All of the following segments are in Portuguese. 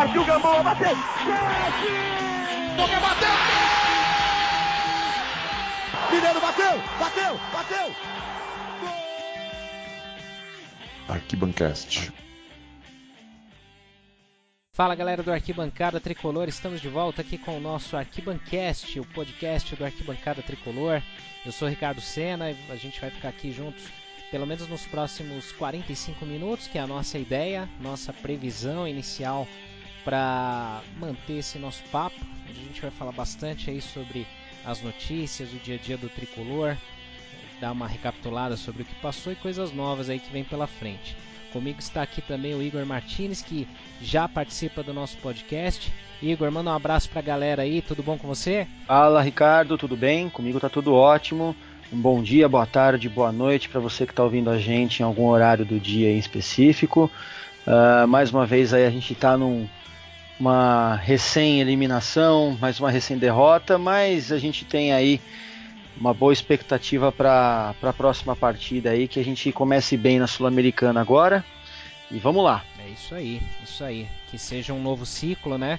Partiu o Gamboa, bateu! Boca bateu! Mineiro bateu! Bateu! Bateu! Arquibancast. Fala galera do Arquibancada Tricolor, estamos de volta aqui com o nosso Arquibancast, o podcast do Arquibancada Tricolor. Eu sou o Ricardo Sena e a gente vai ficar aqui juntos pelo menos nos próximos 45 minutos, que é a nossa ideia, nossa previsão inicial para manter esse nosso papo. A gente vai falar bastante aí sobre as notícias, o dia a dia do Tricolor, dar uma recapitulada sobre o que passou e coisas novas aí que vem pela frente. Comigo está aqui também o Igor Martínez, que já participa do nosso podcast. Igor, manda um abraço para a galera aí, tudo bom com você? Fala Ricardo, tudo bem? Comigo tá tudo ótimo. Um bom dia, boa tarde, boa noite para você que está ouvindo a gente em algum horário do dia em específico. Mais uma vez aí a gente está numa recém-eliminação, mais uma recém-derrota, mas a gente tem aí uma boa expectativa para a próxima partida aí, que a gente comece bem na Sul-Americana agora. E vamos lá. É isso aí, que seja um novo ciclo, né?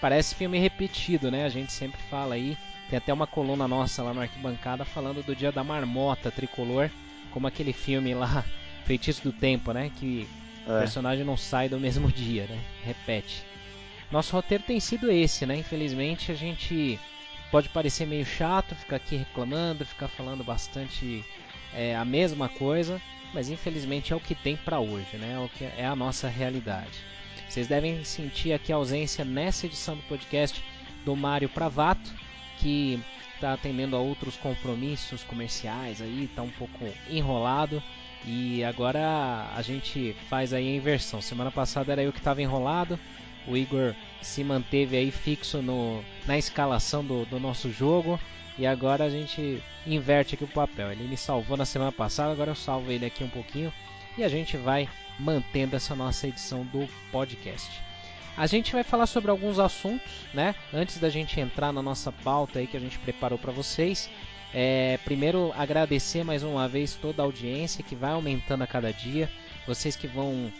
Parece filme repetido, né? A gente sempre fala aí. Tem até uma coluna nossa lá no Arquibancada falando do dia da marmota tricolor, como aquele filme lá, Feitiço do Tempo, né? Que o personagem não sai do mesmo dia, né? Repete. Nosso roteiro tem sido esse, né? Infelizmente a gente pode parecer meio chato, ficar aqui reclamando, ficar falando bastante a mesma coisa, mas infelizmente é o que tem pra hoje, né? É o que é a nossa realidade. Vocês devem sentir aqui a ausência nessa edição do podcast do Mário Pravato, que está atendendo a outros compromissos comerciais aí, está um pouco enrolado, e agora a gente faz aí a inversão. Semana passada era eu que estava enrolado, o Igor se manteve aí fixo na escalação do nosso jogo, e agora a gente inverte aqui o papel. Ele me salvou na semana passada, agora eu salvo ele aqui um pouquinho, e a gente vai mantendo essa nossa edição do podcast. A gente vai falar sobre alguns assuntos, né? Antes da gente entrar na nossa pauta aí que a gente preparou para vocês. Primeiro, agradecer mais uma vez toda a audiência que vai aumentando a cada dia. Vocês que vão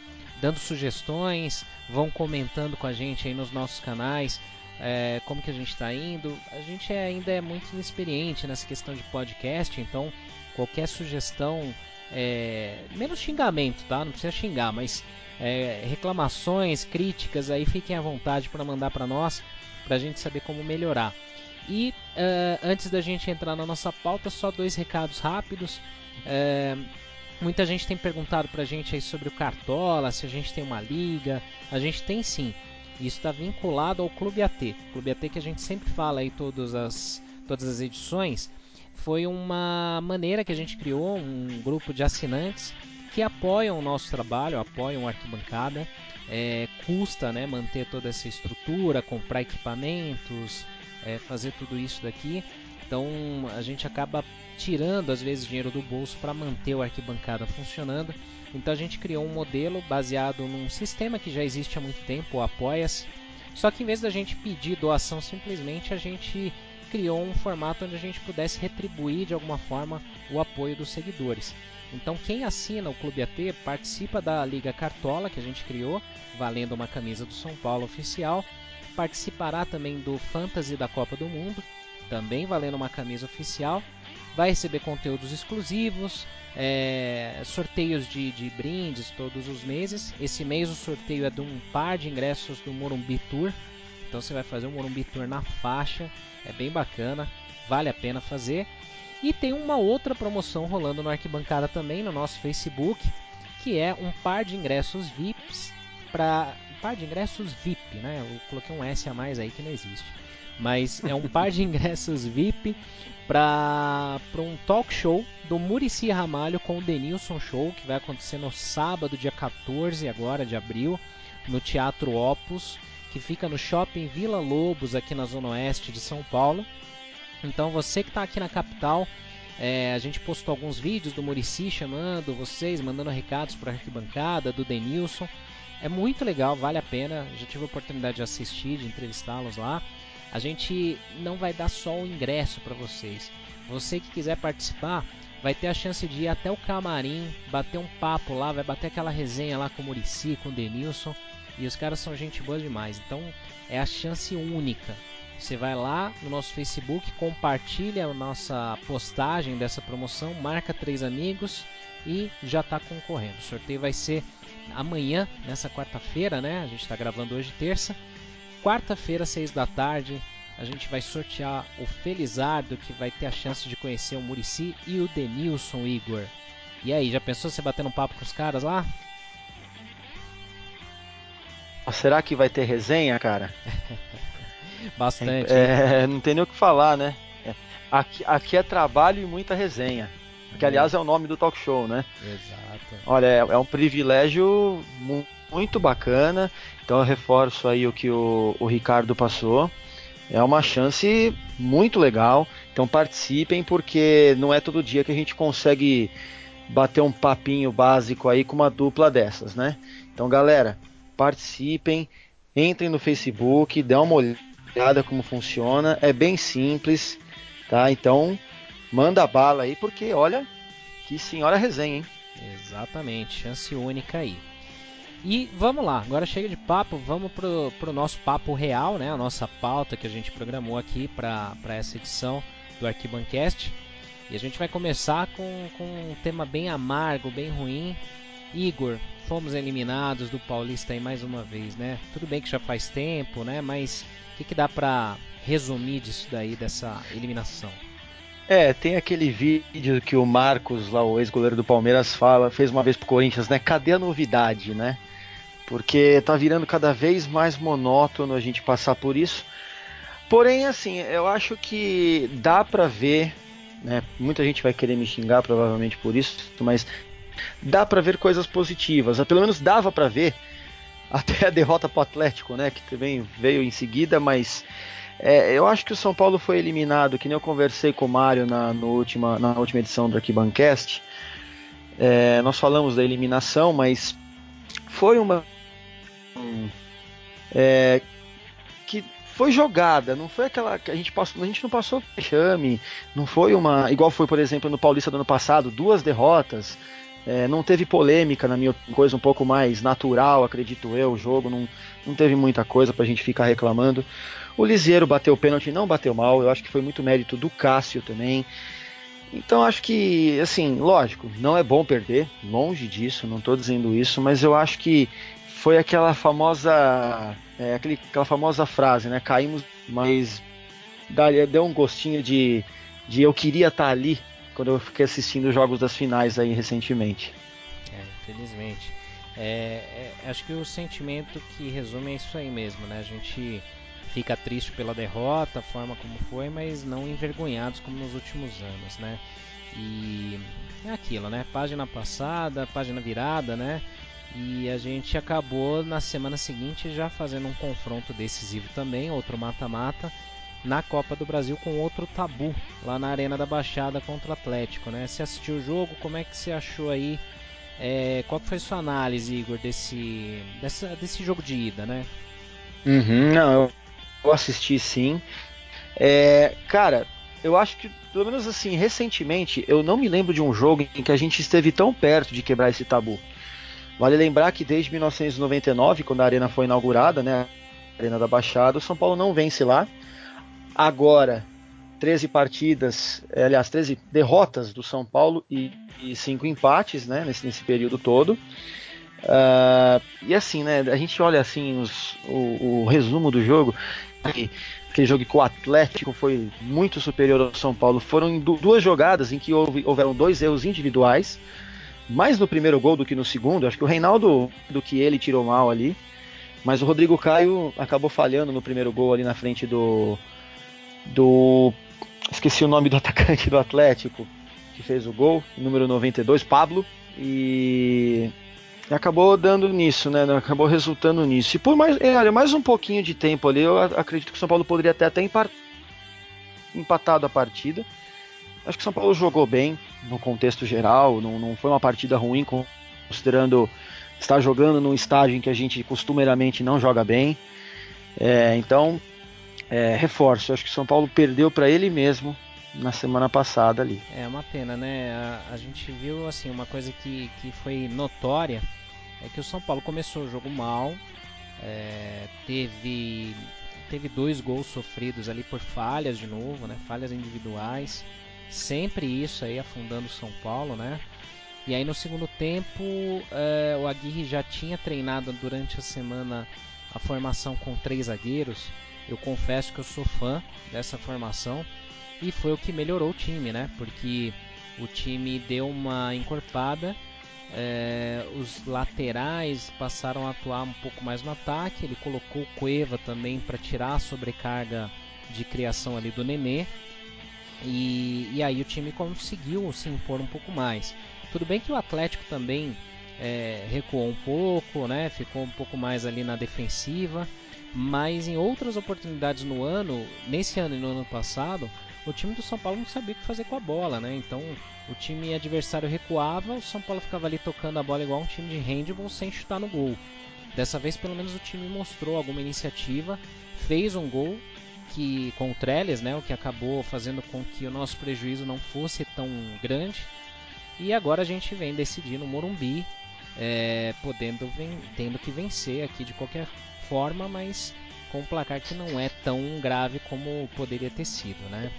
dando sugestões, vão comentando com a gente aí nos nossos canais, como que a gente está indo. A gente ainda é muito inexperiente nessa questão de podcast, então qualquer sugestão, menos xingamento, tá? Não precisa xingar, mas reclamações, críticas, aí fiquem à vontade para mandar para nós, para a gente saber como melhorar. E antes da gente entrar na nossa pauta, só dois recados rápidos. Muita gente tem perguntado para a gente aí sobre o Cartola, se a gente tem uma liga. A gente tem sim, isso está vinculado ao Clube AT. O Clube AT, que a gente sempre fala aí todas as edições, foi uma maneira que a gente criou, um grupo de assinantes que apoiam o nosso trabalho, apoiam a Arquibancada. Custa, né, manter toda essa estrutura, comprar equipamentos, fazer tudo isso daqui. Então a gente acaba tirando às vezes dinheiro do bolso para manter a Arquibancada funcionando. Então a gente criou um modelo baseado num sistema que já existe há muito tempo, o Apoia-se. Só que em vez da gente pedir doação simplesmente, a gente criou um formato onde a gente pudesse retribuir de alguma forma o apoio dos seguidores. Então quem assina o Clube AT participa da Liga Cartola, que a gente criou, valendo uma camisa do São Paulo oficial. Participará também do Fantasy da Copa do Mundo, também valendo uma camisa oficial. Vai receber conteúdos exclusivos, sorteios de brindes todos os meses. Esse mês o sorteio é de um par de ingressos do Morumbi Tour. Então você vai fazer um Morumbi Tour na faixa, é bem bacana, vale a pena fazer. E tem uma outra promoção rolando no Arquibancada também, no nosso Facebook, que é um par de ingressos VIPs para... par de ingressos VIP, né? Eu coloquei um S a mais aí que não existe. Mas é um par de ingressos VIP para um talk show do Muricy Ramalho com o Denilson Show, que vai acontecer no sábado, dia 14 agora de abril, no Teatro Opus, que fica no shopping Vila Lobos, aqui na Zona Oeste de São Paulo. Então você que está aqui na capital, a gente postou alguns vídeos do Muricy chamando vocês, mandando recados para a Arquibancada, do Denilson. É muito legal, vale a pena, já tive a oportunidade de assistir, de entrevistá-los lá. A gente não vai dar só o ingresso para vocês. Você que quiser participar vai ter a chance de ir até o camarim, bater um papo lá, vai bater aquela resenha lá com o Muricy, com o Denilson. E os caras são gente boa demais. Então é a chance única. Você vai lá no nosso Facebook, compartilha a nossa postagem dessa promoção, marca 3 amigos e já está concorrendo. O sorteio vai ser amanhã, nessa quarta-feira, né? A gente está gravando hoje terça. Quarta-feira, 18h, a gente vai sortear o Felizardo, que vai ter a chance de conhecer o Muricy e o Denilson, Igor. E aí, já pensou você batendo um papo com os caras lá? Será que vai ter resenha, cara? Bastante. Não tem nem o que falar, né? Aqui é trabalho e muita resenha. Que, aliás, é o nome do talk show, né? Exato. Olha, é um privilégio muito bacana. Então eu reforço aí o que o Ricardo passou. É uma chance muito legal. Então participem, porque não é todo dia que a gente consegue bater um papinho básico aí com uma dupla dessas, né? Então, galera, participem, entrem no Facebook, dê uma olhada como funciona. É bem simples, tá? Então manda bala aí, porque olha que senhora resenha, hein? Exatamente, chance única aí. E vamos lá, agora chega de papo, vamos pro nosso papo real, né? A nossa pauta que a gente programou aqui para essa edição do Arquibancast. E a gente vai começar com um tema bem amargo, bem ruim. Igor, fomos eliminados do Paulista aí mais uma vez, né? Tudo bem que já faz tempo, né? Mas o que dá para resumir disso daí, dessa eliminação? Tem aquele vídeo que o Marcos, lá o ex-goleiro do Palmeiras, fez uma vez pro Corinthians, né? Cadê a novidade, né? Porque tá virando cada vez mais monótono a gente passar por isso. Porém, assim, eu acho que dá pra ver, né? Muita gente vai querer me xingar provavelmente por isso, mas dá pra ver coisas positivas. Pelo menos dava pra ver até a derrota pro Atlético, né? Que também veio em seguida, mas... eu acho que o São Paulo foi eliminado, que nem eu conversei com o Mário na última edição do Arquibancast. Nós falamos da eliminação, mas foi uma... que foi jogada, não foi aquela que a gente não passou vexame, não foi uma... Igual foi, por exemplo, no Paulista do ano passado, 2 derrotas, não teve polêmica, na minha coisa, um pouco mais natural, acredito eu, o jogo, não teve muita coisa pra gente ficar reclamando. O Lisieiro bateu o pênalti, não bateu mal, eu acho que foi muito mérito do Cássio também. Então acho que, assim, lógico, não é bom perder, longe disso, não estou dizendo isso, mas eu acho que foi aquela famosa frase, né? Caímos, mas deu um gostinho de eu queria estar ali quando eu fiquei assistindo os jogos das finais aí recentemente. Infelizmente. Acho que o sentimento que resume é isso aí mesmo, né? A gente fica triste pela derrota, a forma como foi, mas não envergonhados como nos últimos anos, né? E é aquilo, né? Página passada, página virada, né? E a gente acabou na semana seguinte já fazendo um confronto decisivo também, outro mata-mata, na Copa do Brasil com outro tabu, lá na Arena da Baixada contra o Atlético, né? Você assistiu o jogo, como é que você achou aí? Qual foi a sua análise, Igor, desse jogo de ida, né? Eu assisti, sim. Cara, eu acho que, pelo menos assim, recentemente, eu não me lembro de um jogo em que a gente esteve tão perto de quebrar esse tabu. Vale lembrar que desde 1999, quando a Arena foi inaugurada, né, a Arena da Baixada, o São Paulo não vence lá. Agora, 13 derrotas do São Paulo e 5 empates, né, nesse período todo. E assim, né, a gente olha assim o resumo do jogo. Aquele jogo que o Atlético foi muito superior ao São Paulo, foram duas jogadas em que houveram 2 erros individuais, mais no primeiro gol do que no segundo. Acho que o Reinaldo, do que ele tirou mal ali, mas o Rodrigo Caio acabou falhando no primeiro gol ali na frente do esqueci o nome do atacante do Atlético que fez o gol, número 92, Pablo, e acabou dando nisso, né? Acabou resultando nisso. E por mais um pouquinho de tempo ali, eu acredito que o São Paulo poderia ter até empatado a partida. Acho que o São Paulo jogou bem no contexto geral, não foi uma partida ruim, considerando estar jogando num estádio em que a gente costumeiramente não joga bem. Então, reforço, acho que o São Paulo perdeu para ele mesmo na semana passada ali. É uma pena, né? A gente viu, assim, uma coisa que foi notória, é que o São Paulo começou o jogo mal, Teve dois gols sofridos ali por falhas de novo, né? Falhas individuais. Sempre isso aí, afundando o São Paulo, né? E aí no segundo tempo, o Aguirre já tinha treinado durante a semana a formação com 3 zagueiros. Eu confesso que eu sou fã dessa formação e foi o que melhorou o time, né? Porque o time deu uma encorpada, os laterais passaram a atuar um pouco mais no ataque. Ele colocou o Cueva também para tirar a sobrecarga de criação ali do Nenê. E aí o time conseguiu se impor um pouco mais. Tudo bem que o Atlético também recuou um pouco, né? Ficou um pouco mais ali na defensiva, mas em outras oportunidades no ano, nesse ano e no ano passado, o time do São Paulo não sabia o que fazer com a bola, né? Então o time adversário recuava, o São Paulo ficava ali tocando a bola igual um time de handball sem chutar no gol. Dessa vez pelo menos o time mostrou alguma iniciativa, fez um gol que, com o Tréllez, né, o que acabou fazendo com que o nosso prejuízo não fosse tão grande. E agora a gente vem decidir no Morumbi, tendo que vencer aqui de qualquer forma, mas com um placar que não é tão grave como poderia ter sido, né?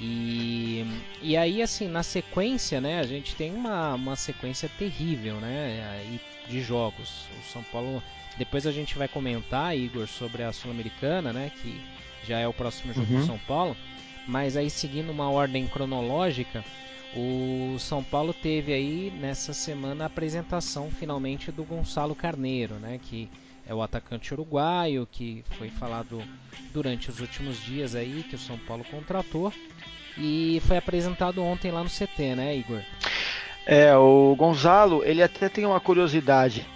E aí, assim, na sequência, né, a gente tem uma sequência terrível, né, de jogos. O São Paulo, depois a gente vai comentar, Igor, sobre a Sul-Americana, né, que já é o próximo jogo do São Paulo, mas aí seguindo uma ordem cronológica, o São Paulo teve aí nessa semana a apresentação finalmente do Gonzalo Carneiro, né, que é o atacante uruguaio que foi falado durante os últimos dias aí, que o São Paulo contratou, e foi apresentado ontem lá no CT, né, Igor? O Gonzalo, ele até tem uma curiosidade,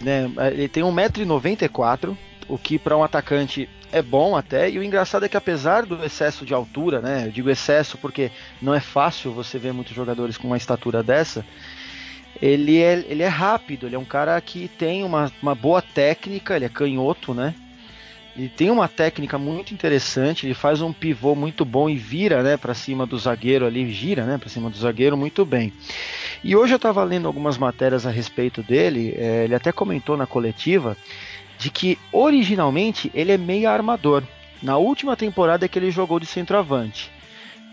né? Ele tem 1,94 m, o que para um atacante é bom até, e o engraçado é que apesar do excesso de altura, né, eu digo excesso porque não é fácil você ver muitos jogadores com uma estatura dessa, ele é rápido, ele é um cara que tem uma boa técnica, ele é canhoto, né, ele tem uma técnica muito interessante, ele faz um pivô muito bom e vira, né, para cima do zagueiro ali, gira, né, para cima do zagueiro muito bem. E hoje eu estava lendo algumas matérias a respeito dele, ele até comentou na coletiva, de que originalmente ele é meia armador. Na última temporada que ele jogou de centroavante,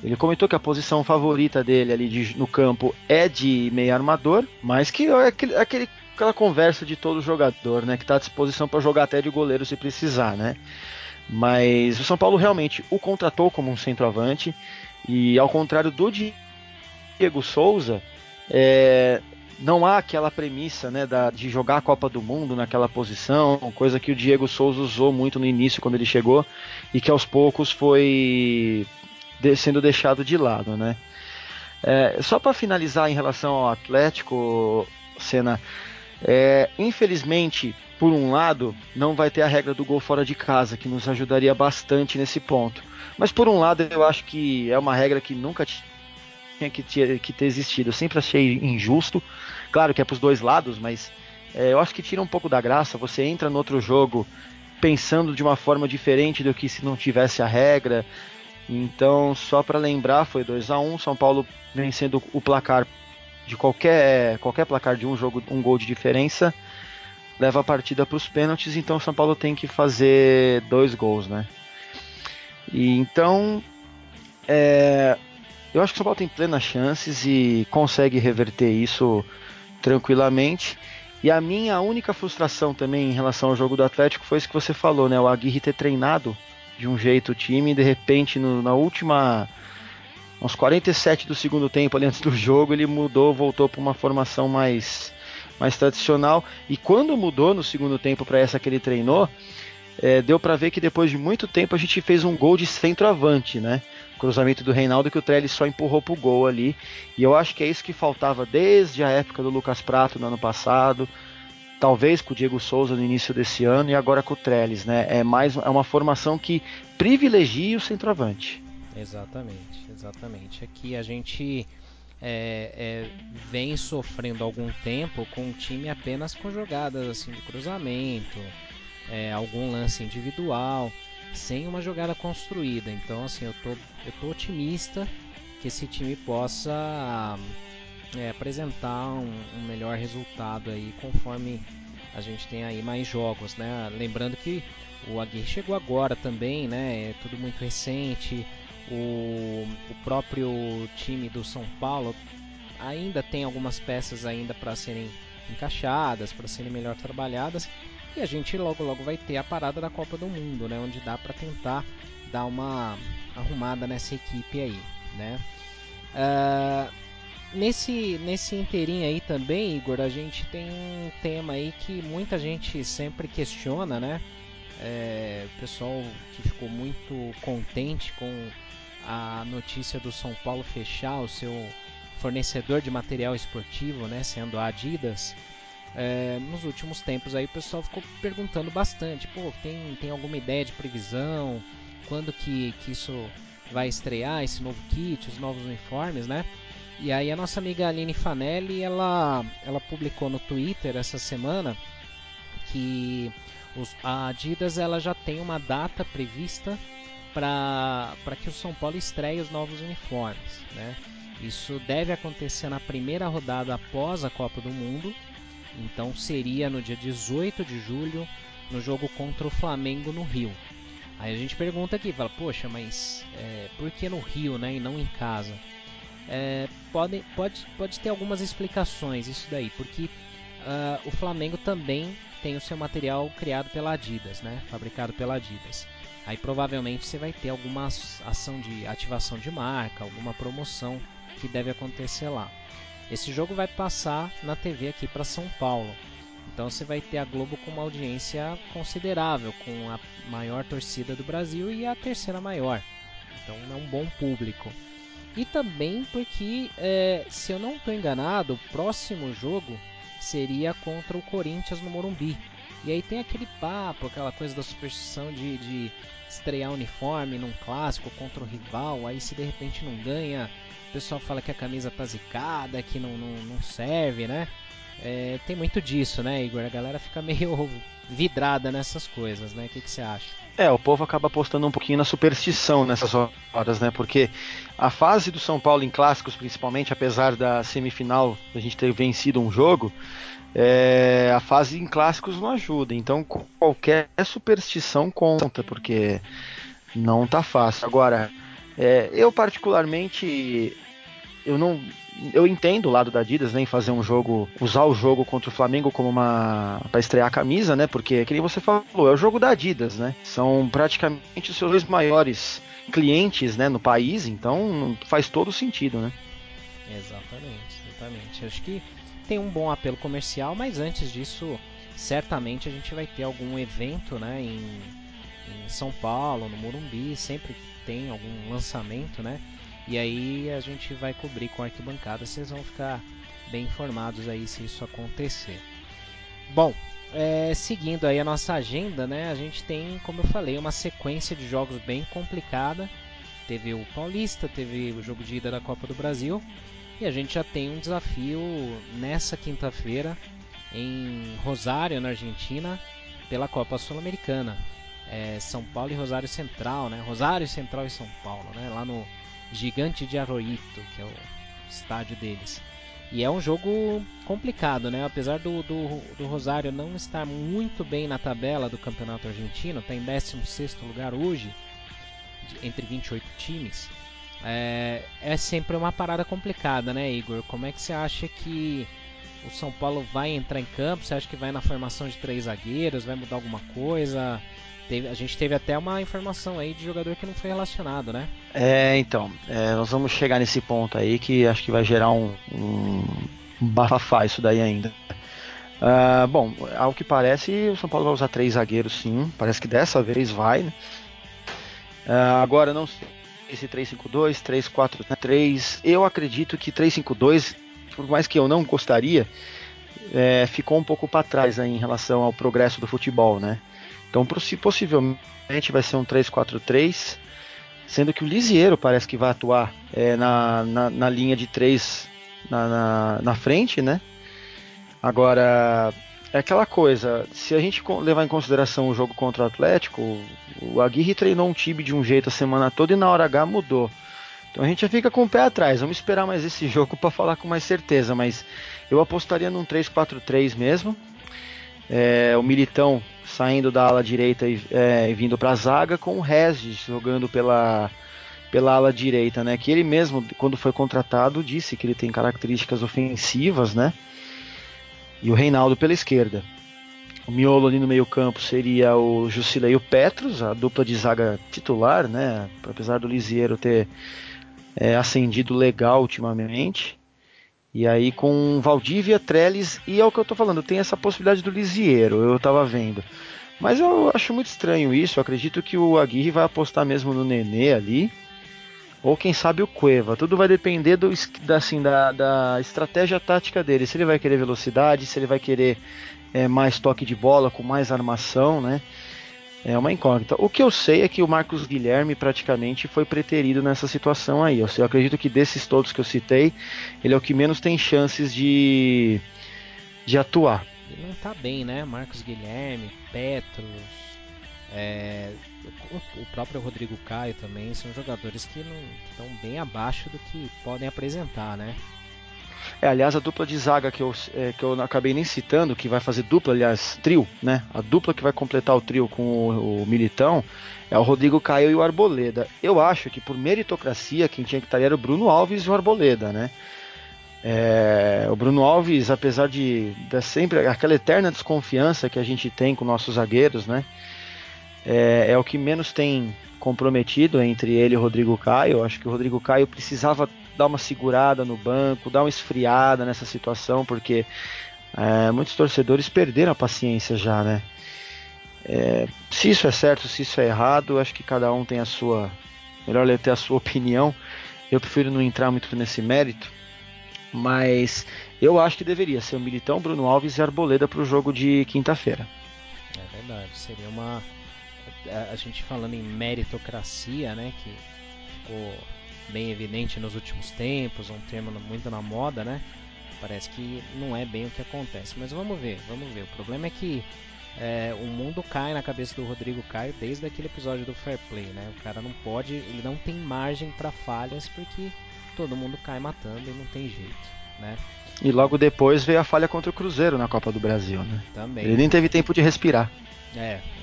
ele comentou que a posição favorita dele ali no campo é de meia armador, mas que é aquela conversa de todo jogador, né, que está à disposição para jogar até de goleiro se precisar, né? Mas o São Paulo realmente o contratou como um centroavante e, ao contrário do Diego Souza, não há aquela premissa, né, de jogar a Copa do Mundo naquela posição, coisa que o Diego Souza usou muito no início quando ele chegou e que aos poucos foi sendo deixado de lado, né? Só para finalizar em relação ao Atlético, Sena, infelizmente, por um lado, não vai ter a regra do gol fora de casa, que nos ajudaria bastante nesse ponto. Mas por um lado, eu acho que é uma regra que nunca tinha que ter existido. Eu sempre achei injusto, claro que é para os dois lados, mas eu acho que tira um pouco da graça. Você entra no outro jogo pensando de uma forma diferente do que se não tivesse a regra. Então, só para lembrar, foi 2-1, São Paulo vencendo o placar de qualquer placar de um jogo, um gol de diferença, leva a partida para os pênaltis. Então São Paulo tem que fazer 2 gols, né? E então eu acho que o São Paulo tem plenas chances e consegue reverter isso tranquilamente. E a minha única frustração também em relação ao jogo do Atlético foi isso que você falou, né? O Aguirre ter treinado de um jeito o time e de repente na última, uns 47 do segundo tempo ali antes do jogo, ele mudou, voltou para uma formação mais tradicional. E quando mudou no segundo tempo para essa que ele treinou, deu para ver que depois de muito tempo a gente fez um gol de centroavante, né? Cruzamento do Reinaldo que o Tréllez só empurrou pro gol ali, e eu acho que é isso que faltava desde a época do Lucas Prato no ano passado, talvez com o Diego Souza no início desse ano e agora com o Tréllez, né? É uma formação que privilegia o centroavante. Exatamente. Aqui a gente vem sofrendo algum tempo com o time apenas com jogadas assim de cruzamento, algum lance individual, sem uma jogada construída. Então, assim, eu tô otimista que esse time possa apresentar um melhor resultado aí, conforme a gente tem aí mais jogos, né? Lembrando que o Aguirre chegou agora também, né? É tudo muito recente. O próprio time do São Paulo ainda tem algumas peças ainda para serem encaixadas, para serem melhor trabalhadas. E a gente logo logo vai ter a parada da Copa do Mundo, né? Onde dá para tentar dar uma arrumada nessa equipe aí, né? Nesse inteirinho aí também, Igor, a gente tem um tema aí que muita gente sempre questiona, né? O pessoal que ficou muito contente com a notícia do São Paulo fechar o seu fornecedor de material esportivo, né, sendo a Adidas. Nos últimos tempos aí o pessoal ficou perguntando bastante, pô, tem alguma ideia de previsão? Quando que isso vai estrear, esse novo kit, os novos uniformes, né? E aí a nossa amiga Aline Fanelli, ela publicou no Twitter essa semana que a Adidas ela já tem uma data prevista para que o São Paulo estreie os novos uniformes, né? Isso deve acontecer na primeira rodada após a Copa do Mundo, então seria no dia 18 de julho, no jogo contra o Flamengo no Rio. Aí a gente pergunta aqui, fala, poxa, mas por que no Rio, né, e não em casa? Pode ter algumas explicações isso daí, porque o Flamengo também tem o seu material criado pela Adidas, né, fabricado pela Adidas. Aí provavelmente você vai ter alguma ação de ativação de marca, alguma promoção que deve acontecer lá. Esse jogo vai passar na TV aqui para São Paulo, então você vai ter a Globo com uma audiência considerável, com a maior torcida do Brasil e a terceira maior, então é um bom público. E também porque, se eu não estou enganado, o próximo jogo seria contra o Corinthians no Morumbi. E aí tem aquele papo, aquela coisa da superstição de estrear uniforme num clássico contra o rival, aí se de repente não ganha, o pessoal fala que a camisa tá zicada, que não serve, né? Tem muito disso, né, Igor? A galera fica meio vidrada nessas coisas, né? O que você acha? O povo acaba apostando um pouquinho na superstição nessas horas, né? Porque a fase do São Paulo em clássicos, principalmente, apesar da semifinal a gente ter vencido um jogo, a fase em clássicos não ajuda. Então qualquer superstição conta, porque não tá fácil. Agora, eu particularmente, eu entendo o lado da Adidas, né, em fazer um jogo, usar o jogo contra o Flamengo como para estrear a camisa, né, porque, que nem você falou, é o jogo da Adidas, né, são praticamente os seus dois maiores clientes, né, no país, então faz todo sentido, né. Exatamente, acho que tem um bom apelo comercial, mas antes disso, certamente a gente vai ter algum evento, né, em São Paulo, no Morumbi, sempre tem algum lançamento, né. E aí a gente vai cobrir com a arquibancada, vocês vão ficar bem informados aí se isso acontecer. Bom, seguindo aí a nossa agenda, né, a gente tem, como eu falei, uma sequência de jogos bem complicada. Teve o Paulista, teve o jogo de ida da Copa do Brasil, e a gente já tem um desafio nessa quinta-feira em Rosario, na Argentina, pela Copa Sul-Americana. São Paulo e Rosario Central, né? Rosario Central e São Paulo, né? Lá no Gigante de Arroyito, que é o estádio deles. E é um jogo complicado, né? Apesar do Rosario não estar muito bem na tabela do campeonato argentino, está em 16º lugar hoje, entre 28 times, é sempre uma parada complicada, né, Igor? Como é que você acha que o São Paulo vai entrar em campo? Você acha que vai na formação de 3 zagueiros? Vai mudar alguma coisa? A gente teve até uma informação aí de jogador que não foi relacionado, né? Nós vamos chegar nesse ponto aí que acho que vai gerar um bafafá isso daí ainda. Bom, ao que parece, o São Paulo vai usar 3 zagueiros, sim. Parece que dessa vez vai, né? Agora, não sei se 3-5-2, 3-4, né? 3... Eu acredito que 3-5-2, por mais que eu não gostaria, ficou um pouco para trás aí em relação ao progresso do futebol, né? Então possivelmente vai ser um 3-4-3, sendo que o Lisieiro parece que vai atuar na linha de 3 na frente, né? Agora, é aquela coisa, se a gente levar em consideração o jogo contra o Atlético, o Aguirre treinou um time de um jeito a semana toda e na hora H mudou. Então a gente já fica com o pé atrás, vamos esperar mais esse jogo para falar com mais certeza, mas eu apostaria num 3-4-3 mesmo. o Militão saindo da ala direita e vindo para a zaga, com o Regis jogando pela ala direita, né? Que ele mesmo, quando foi contratado, disse que ele tem características ofensivas, né? E o Reinaldo pela esquerda. O miolo ali no meio-campo seria o Jusilei e o Petros, a dupla de zaga titular, né? Apesar do Lisieiro ter ascendido legal ultimamente. E aí com Valdívia, Tréllez, e é o que eu tô falando, tem essa possibilidade do Lisieiro, eu tava vendo. Mas eu acho muito estranho isso, eu acredito que o Aguirre vai apostar mesmo no Nenê ali, ou quem sabe o Cueva. Tudo vai depender da estratégia tática dele, se ele vai querer velocidade, se ele vai querer mais toque de bola, com mais armação, né? É uma incógnita. O que eu sei é que o Marcos Guilherme praticamente foi preterido nessa situação aí. Eu acredito que desses todos que eu citei, ele é o que menos tem chances de atuar. Ele não tá bem, né? Marcos Guilherme, Petros, o próprio Rodrigo Caio também, são jogadores que não estão bem abaixo do que podem apresentar, né? Aliás, a dupla de zaga que eu acabei nem citando, que vai fazer dupla, aliás, trio, né? A dupla que vai completar o trio com o Militão é o Rodrigo Caio e o Arboleda. Eu acho que por meritocracia, quem tinha que estar ali era o Bruno Alves e o Arboleda, né? O Bruno Alves, apesar de sempre aquela eterna desconfiança que a gente tem com nossos zagueiros, né? É o que menos tem comprometido entre ele e o Rodrigo Caio. Eu acho que o Rodrigo Caio precisava dar uma segurada no banco, dar uma esfriada nessa situação, porque muitos torcedores perderam a paciência já, né? Se isso é certo, se isso é errado, acho que cada um tem a sua... Melhor ter a sua opinião. Eu prefiro não entrar muito nesse mérito, mas eu acho que deveria ser o Militão, Bruno Alves e Arboleda para o jogo de quinta-feira. É verdade, seria uma... A gente falando em meritocracia, né, que ficou bem evidente nos últimos tempos, um termo muito na moda, né? Parece que não é bem o que acontece, mas vamos ver. O problema é que o mundo cai na cabeça do Rodrigo Caio desde aquele episódio do Fair Play, né? O cara não pode, ele não tem margem para falhas, porque todo mundo cai matando e não tem jeito, né? E logo depois veio a falha contra o Cruzeiro na Copa do Brasil, né? Também. Ele nem teve tempo de respirar.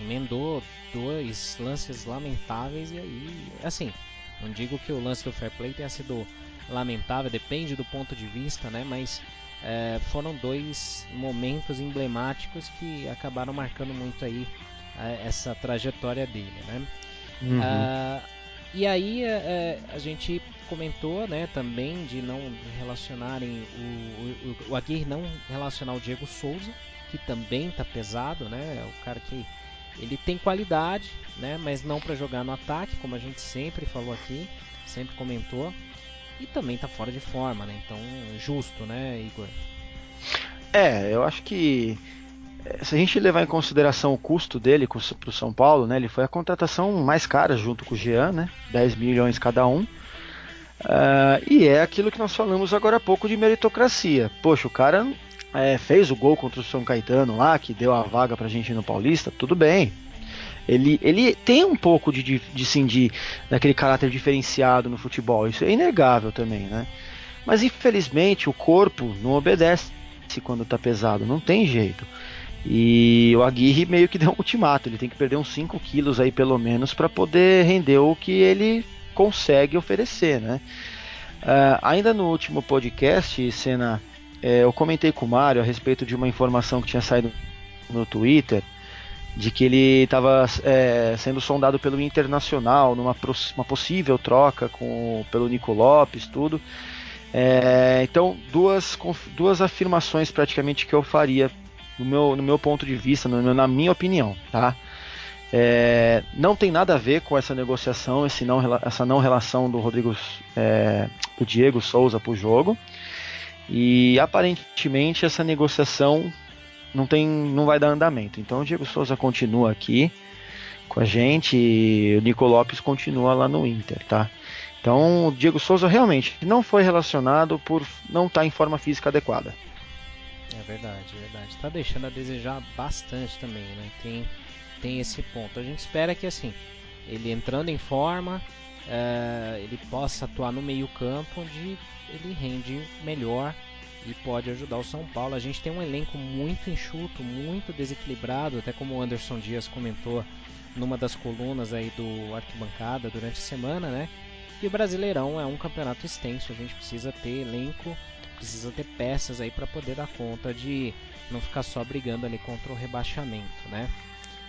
Emendou 2 lances lamentáveis e aí, assim, não digo que o lance do Fair Play tenha sido lamentável, depende do ponto de vista, né? Mas foram 2 momentos emblemáticos que acabaram marcando muito aí essa trajetória dele, né? Uhum. E aí a gente comentou, né, também de não relacionarem o Aguirre não relacionar o Diego Souza, que também tá pesado, né? O cara que ele tem qualidade, né? Mas não para jogar no ataque, como a gente sempre falou aqui, sempre comentou, e também tá fora de forma, né? Então, justo, né, Igor? Eu acho que se a gente levar em consideração o custo dele pro São Paulo, né? Ele foi a contratação mais cara junto com o Jean, né? 10 milhões cada um. E é aquilo que nós falamos agora há pouco de meritocracia. Poxa, o cara fez o gol contra o São Caetano lá, que deu a vaga pra gente no Paulista, tudo bem. Ele tem um pouco de daquele caráter diferenciado no futebol, isso é inegável também, né? Mas infelizmente o corpo não obedece quando tá pesado, não tem jeito. E o Aguirre meio que deu um ultimato, ele tem que perder uns 5 quilos aí pelo menos para poder render o que ele consegue oferecer, né? Ainda no último podcast, Sena, eu comentei com o Mário a respeito de uma informação que tinha saído no Twitter, de que ele estava sendo sondado pelo Internacional numa possível troca pelo Nico Lopes, tudo. Então, duas afirmações praticamente que eu faria no meu ponto de vista, na minha opinião, tá? Não tem nada a ver com essa negociação, essa não relação do Diego Souza para o jogo. E aparentemente essa negociação não vai dar andamento. Então o Diego Souza continua aqui com a gente e o Nico Lopes continua lá no Inter, tá? Então o Diego Souza realmente não foi relacionado por não estar em forma física adequada. É verdade. Está deixando a desejar bastante também, né? Tem esse ponto. A gente espera que, assim, ele entrando em forma, ele possa atuar no meio campo onde ele rende melhor e pode ajudar o São Paulo. A gente tem um elenco muito enxuto, muito desequilibrado, até como o Anderson Dias comentou numa das colunas aí do Arquibancada durante a semana, né? E o Brasileirão é um campeonato extenso, a gente precisa ter elenco, precisa ter peças aí para poder dar conta de não ficar só brigando ali contra o rebaixamento, né?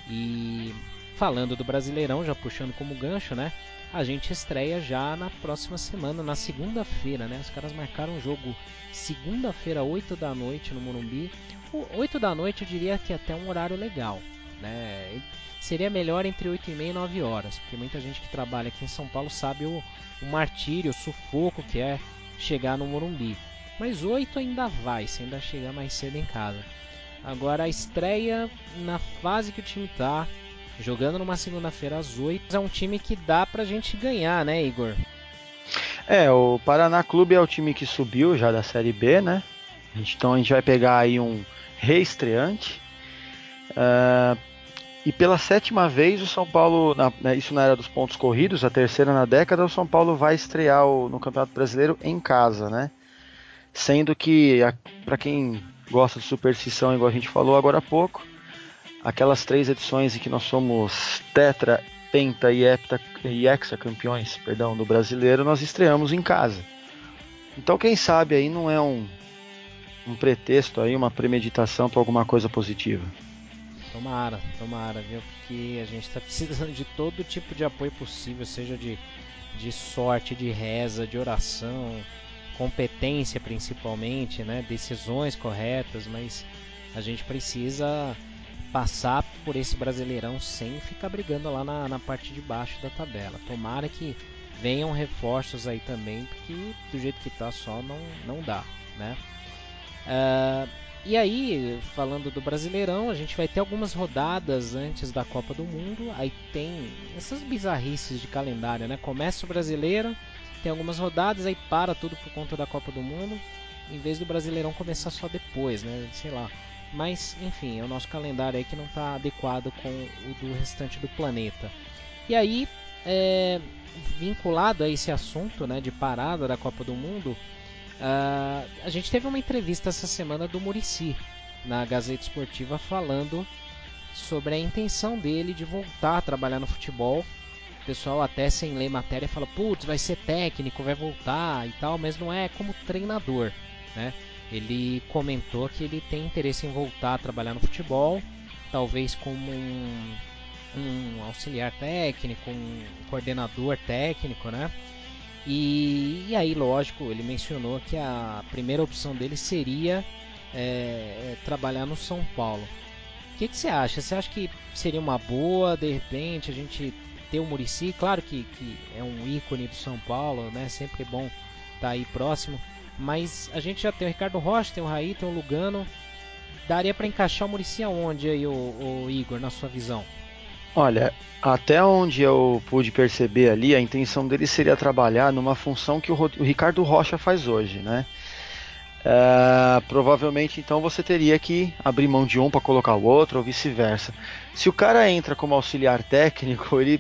E falando do Brasileirão, já puxando como gancho, né? A gente estreia já na próxima semana, na segunda-feira, né? Os caras marcaram um jogo segunda-feira, 8 da noite no Morumbi. 8 da noite eu diria que até um horário legal, né? Seria melhor entre 8h30 e 9 horas, porque muita gente que trabalha aqui em São Paulo sabe o martírio, o sufoco que é chegar no Morumbi. Mas 8 ainda vai, se ainda chegar mais cedo em casa. Agora a estreia na fase que o time tá, jogando numa segunda-feira às 8, é um time que dá pra gente ganhar, né, Igor? É, o Paraná Clube é o time que subiu já da Série B, né? Então a gente vai pegar aí um reestreante. E pela sétima vez o São Paulo, isso na era dos pontos corridos, a terceira na década, o São Paulo vai estrear no Campeonato Brasileiro em casa, né? Sendo que, pra quem gosta de superstição, igual a gente falou agora há pouco, aquelas três edições em que nós somos tetra, penta e hexacampeões, do brasileiro, nós estreamos em casa. Então quem sabe aí não é um pretexto aí, uma premeditação para alguma coisa positiva. Tomara, viu? Porque a gente está precisando de todo tipo de apoio possível, seja de sorte, de reza, de oração, competência principalmente, né? Decisões corretas, mas a gente precisa passar por esse Brasileirão sem ficar brigando lá na parte de baixo da tabela. Tomara que venham reforços aí também, porque do jeito que tá só não dá, né? E aí, falando do Brasileirão, a gente vai ter algumas rodadas antes da Copa do Mundo. Aí tem essas bizarrices de calendário, né? Começa o Brasileiro, tem algumas rodadas, aí para tudo por conta da Copa do Mundo, em vez do Brasileirão começar só depois, né? Sei lá. Mas, enfim, é o nosso calendário aí que não está adequado com o do restante do planeta. E aí, vinculado a esse assunto, né, de parada da Copa do Mundo, a gente teve uma entrevista essa semana do Muricy na Gazeta Esportiva falando sobre a intenção dele de voltar a trabalhar no futebol. O pessoal até sem ler matéria fala, putz, vai ser técnico, vai voltar e tal, mas não é como treinador, né? Ele comentou que ele tem interesse em voltar a trabalhar no futebol, talvez como um auxiliar técnico, um coordenador técnico, né? E aí, lógico, ele mencionou que a primeira opção dele seria trabalhar no São Paulo. O que você acha? Você acha que seria uma boa, de repente, a gente ter o Muricy? Claro que é um ícone do São Paulo, né? Sempre bom estar aí próximo. Mas a gente já tem o Ricardo Rocha, tem o Raí, tem o Lugano. Daria para encaixar o Muricy aonde aí, o Igor, na sua visão? Olha, até onde eu pude perceber ali, a intenção dele seria trabalhar numa função que o Ricardo Rocha faz hoje, né? Provavelmente, então, você teria que abrir mão de um para colocar o outro, ou vice-versa. Se o cara entra como auxiliar técnico, ele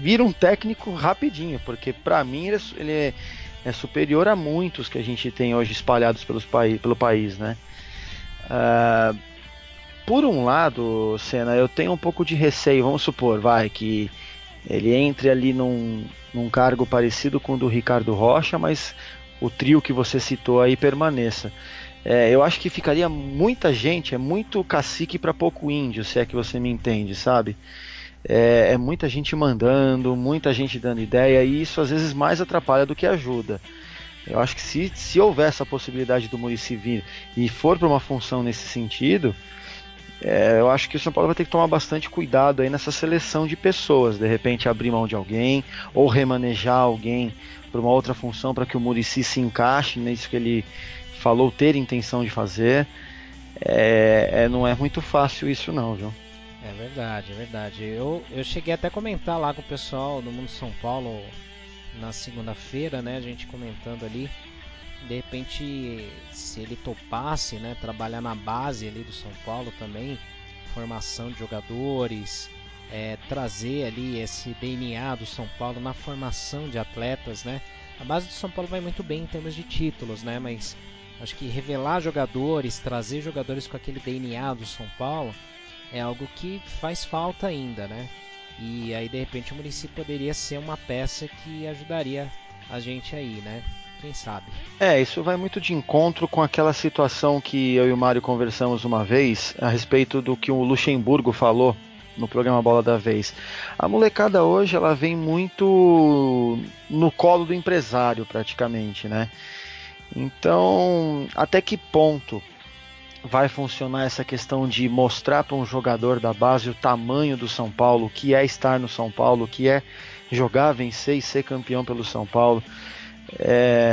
vira um técnico rapidinho, porque para mim ele é superior a muitos que a gente tem hoje espalhados pelo país, né? Por um lado, Senna, eu tenho um pouco de receio, vamos supor, que ele entre ali num cargo parecido com o do Ricardo Rocha, mas o trio que você citou aí permaneça. Eu acho que ficaria muita gente, é muito cacique para pouco índio, se é que você me entende, sabe? É muita gente mandando, muita gente dando ideia, e isso às vezes mais atrapalha do que ajuda. Eu acho que se houver essa possibilidade do Muricy vir e for para uma função nesse sentido, eu acho que o São Paulo vai ter que tomar bastante cuidado aí nessa seleção de pessoas, de repente abrir mão de alguém ou remanejar alguém para uma outra função para que o Muricy se encaixe nisso que ele falou ter intenção de fazer. Não é muito fácil isso não, viu? É verdade. Eu cheguei até a comentar lá com o pessoal do Mundo São Paulo na segunda-feira, né? A gente comentando ali, de repente, se ele topasse, né? Trabalhar na base ali do São Paulo também, formação de jogadores, trazer ali esse DNA do São Paulo na formação de atletas, né? A base do São Paulo vai muito bem em termos de títulos, né? Mas Acho que revelar jogadores, trazer jogadores com aquele DNA do São Paulo é algo que faz falta ainda, né? E aí de repente o município poderia ser uma peça que ajudaria a gente aí, né? Quem sabe? É, isso vai muito de encontro com aquela situação que eu e o Mário conversamos uma vez a respeito do que o Luxemburgo falou no programa Bola da Vez. A molecada hoje ela vem muito no colo do empresário praticamente, né? Então, até que ponto vai funcionar essa questão de mostrar para um jogador da base o tamanho do São Paulo, o que é estar no São Paulo, o que é jogar, vencer e ser campeão pelo São Paulo?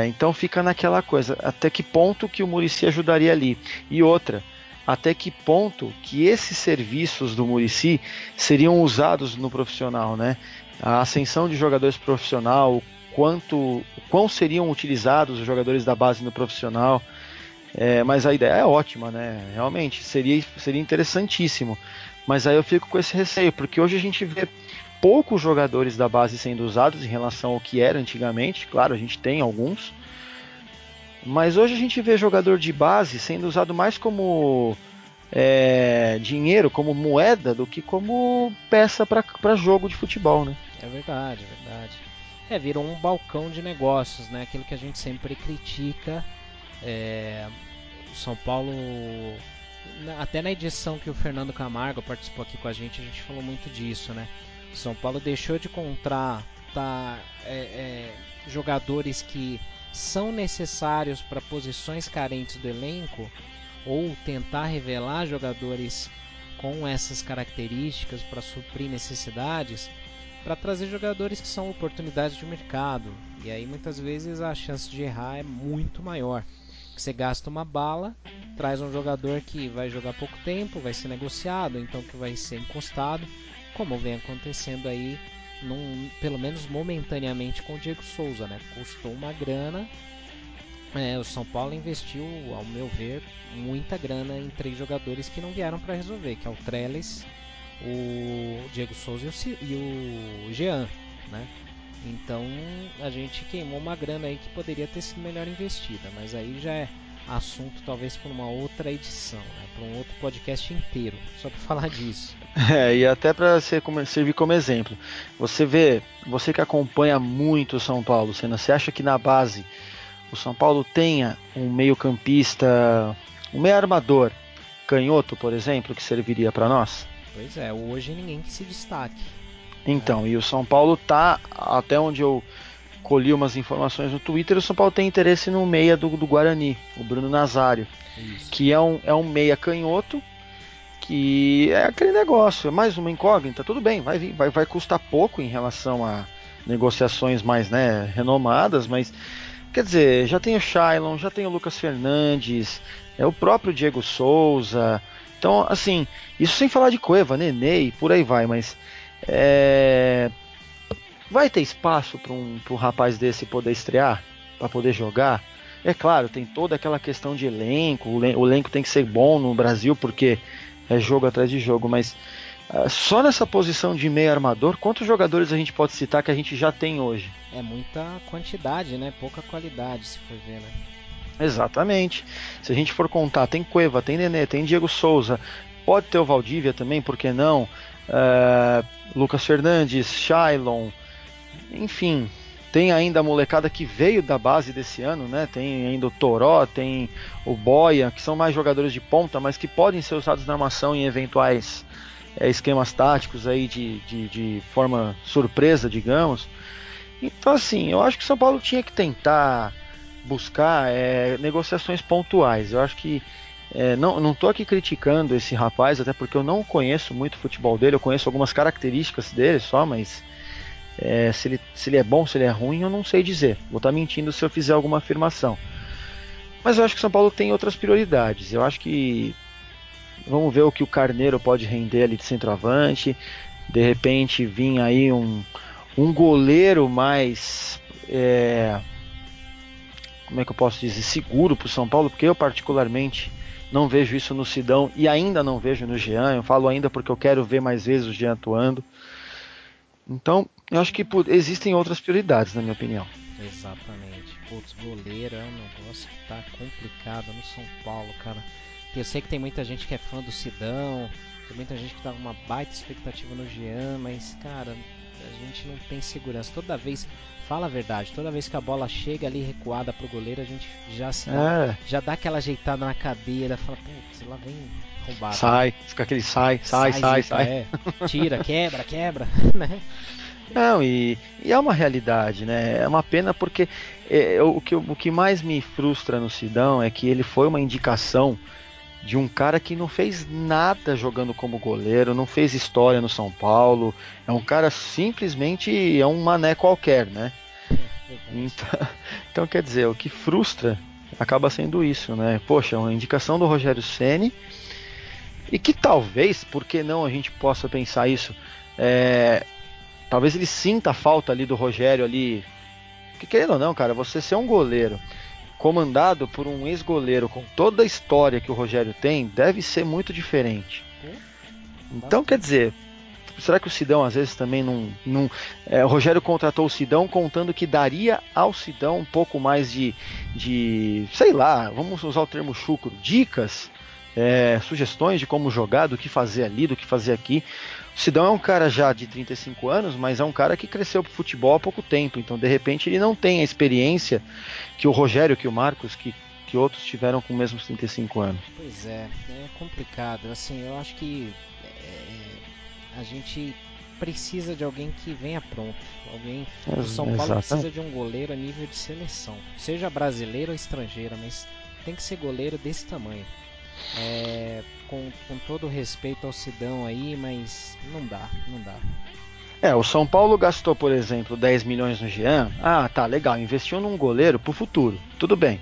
Então fica naquela coisa, até que ponto que o Muricy ajudaria ali? E outra, até que ponto que esses serviços do Muricy seriam usados no profissional, né? A ascensão de jogadores profissional, quão seriam utilizados os jogadores da base no profissional, mas a ideia é ótima, né? Realmente, seria interessantíssimo, mas aí eu fico com esse receio, porque hoje a gente vê poucos jogadores da base sendo usados em relação ao que era antigamente, claro, a gente tem alguns, mas hoje a gente vê jogador de base sendo usado mais como dinheiro, como moeda, do que como peça para jogo de futebol, né? É verdade, é verdade. Virou um balcão de negócios, né? Aquilo que a gente sempre critica. O São Paulo, até na edição que o Fernando Camargo participou aqui com a gente falou muito disso, né? O São Paulo deixou de contratar jogadores que são necessários para posições carentes do elenco, ou tentar revelar jogadores com essas características para suprir necessidades, para trazer jogadores que são oportunidades de mercado, e aí muitas vezes a chance de errar é muito maior. Você gasta uma bala, traz um jogador que vai jogar pouco tempo, vai ser negociado, então que vai ser encostado, como vem acontecendo aí, pelo menos momentaneamente, com o Diego Souza, né? Custou uma grana, o São Paulo investiu, ao meu ver, muita grana em 3 jogadores que não vieram para resolver, que é o Tréllez, o Diego Souza e o Jean, né? Então a gente queimou uma grana aí que poderia ter sido melhor investida, mas aí já é assunto talvez para uma outra edição, né? Para um outro podcast inteiro, só para falar disso. E até para servir como exemplo, você que acompanha muito o São Paulo, Sena, você acha que na base o São Paulo tenha um meio-campista, um meio-armador, canhoto, por exemplo, que serviria para nós? Pois é, hoje ninguém que se destaque. Então, e o São Paulo tá, até onde eu colhi umas informações no Twitter, o São Paulo tem interesse no meia do Guarani, o Bruno Nazário. Isso. Que é um meia canhoto, que é aquele negócio, é mais uma incógnita, tudo bem, vai custar pouco em relação a negociações mais, né, renomadas, mas quer dizer, já tem o Shailon, já tem o Lucas Fernandes, o próprio Diego Souza. Então, assim, isso sem falar de Cueva, Nenê e por aí vai, mas vai ter espaço para um rapaz desse poder estrear, para poder jogar? É claro, tem toda aquela questão de elenco, o elenco tem que ser bom no Brasil, porque é jogo atrás de jogo, mas só nessa posição de meio armador, quantos jogadores a gente pode citar que a gente já tem hoje? É muita quantidade, né? Pouca qualidade, se for ver, né? Exatamente, se a gente for contar, tem Cueva, tem Nenê, tem Diego Souza, pode ter o Valdívia também, por que não? Lucas Fernandes, Shailon, enfim, tem ainda a molecada que veio da base desse ano, né? Tem ainda o Toró, tem o Boia, que são mais jogadores de ponta, mas que podem ser usados na armação em eventuais esquemas táticos aí de forma surpresa, digamos. Então, assim, eu acho que o São Paulo tinha que tentar buscar negociações pontuais. Eu acho que não estou aqui criticando esse rapaz, até porque eu não conheço muito o futebol dele, eu conheço algumas características dele só, mas se ele é bom, se ele é ruim, eu não sei dizer, vou estar mentindo se eu fizer alguma afirmação, mas eu acho que o São Paulo tem outras prioridades. Eu acho que vamos ver o que o Carneiro pode render ali de centroavante, de repente vir aí um goleiro mais como é que eu posso dizer, seguro para o São Paulo, porque eu particularmente não vejo isso no Sidão e ainda não vejo no Jean. Eu falo ainda porque eu quero ver mais vezes o Jean atuando. Então, eu acho que existem outras prioridades, na minha opinião. Exatamente. Putz, goleiro é um negócio que tá complicado no São Paulo, cara. Eu sei que tem muita gente que é fã do Sidão, tem muita gente que tá com uma baita expectativa no Jean, mas, cara, a gente não tem segurança. Toda vez, fala a verdade, toda vez que a bola chega ali recuada pro goleiro, a gente já se dá, já dá aquela ajeitada na cadeira, fala, putz, lá vem roubado. Sai, fica aquele sai. É, tira, quebra, né? Não, e é uma realidade, né? É uma pena porque o que mais me frustra no Sidão é que ele foi uma indicação de um cara que não fez nada jogando como goleiro, não fez história no São Paulo, é um cara simplesmente é um mané qualquer, né? Então quer dizer, o que frustra acaba sendo isso, né? Poxa, uma indicação do Rogério Ceni e que talvez, por que não a gente possa pensar isso, talvez ele sinta a falta ali do Rogério ali, que querendo ou não, cara, você ser um goleiro comandado por um ex-goleiro com toda a história que o Rogério tem, deve ser muito diferente. Então, quer dizer, será que o Sidão às vezes também não o Rogério contratou o Sidão contando que daria ao Sidão um pouco mais de sei lá, vamos usar o termo chucro, dicas, sugestões de como jogar, do que fazer ali, do que fazer aqui. O Sidão é um cara já de 35 anos, mas é um cara que cresceu pro futebol há pouco tempo, então de repente ele não tem a experiência que o Rogério, que o Marcos, que outros tiveram com mesmo os 35 anos. Pois é complicado, assim, eu acho que a gente precisa de alguém que venha pronto, alguém, o São Paulo precisa de um goleiro a nível de seleção, seja brasileiro ou estrangeiro, mas tem que ser goleiro desse tamanho. Com todo respeito ao Sidão aí, mas não dá. O São Paulo gastou, por exemplo, 10 milhões no Jean. Ah, tá, legal, investiu num goleiro pro futuro, tudo bem.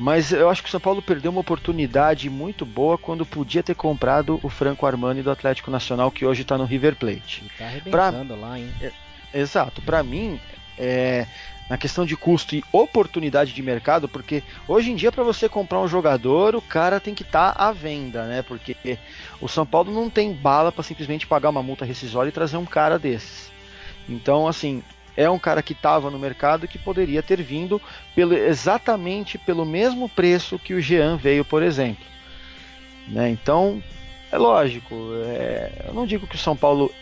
Mas eu acho que o São Paulo perdeu uma oportunidade muito boa quando podia ter comprado o Franco Armani do Atlético Nacional, que hoje tá no River Plate. Ele tá arrebentando lá, hein? Exato, pra mim, na questão de custo e oportunidade de mercado, porque hoje em dia para você comprar um jogador, o cara tem que estar à venda, né? Porque o São Paulo não tem bala para simplesmente pagar uma multa rescisória e trazer um cara desses. Então, assim, é um cara que estava no mercado que poderia ter vindo exatamente pelo mesmo preço que o Jean veio, por exemplo. Né? Então, é lógico, eu não digo que o São Paulo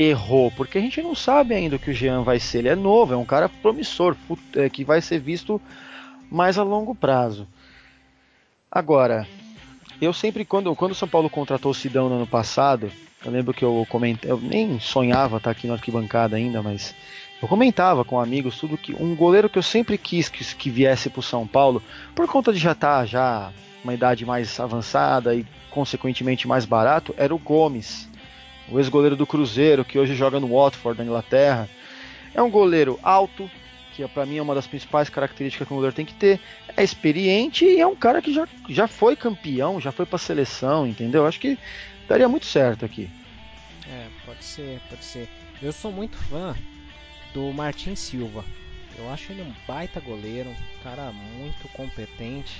errou, porque a gente não sabe ainda o que o Jean vai ser, ele é novo, é um cara promissor, que vai ser visto mais a longo prazo. Agora, eu sempre, quando o São Paulo contratou o Sidão no ano passado, eu lembro que eu comentei, eu nem sonhava estar aqui na arquibancada ainda, mas eu comentava com amigos tudo que um goleiro que eu sempre quis que viesse para o São Paulo, por conta de já estar já uma idade mais avançada e consequentemente mais barato, era o Gomes. O ex-goleiro do Cruzeiro, que hoje joga no Watford, na Inglaterra. É um goleiro alto, que pra mim é uma das principais características que um goleiro tem que ter. É experiente e é um cara que já foi campeão, já foi pra seleção, entendeu? Acho que daria muito certo aqui. Pode ser. Eu sou muito fã do Martin Silva. Eu acho ele um baita goleiro, um cara muito competente.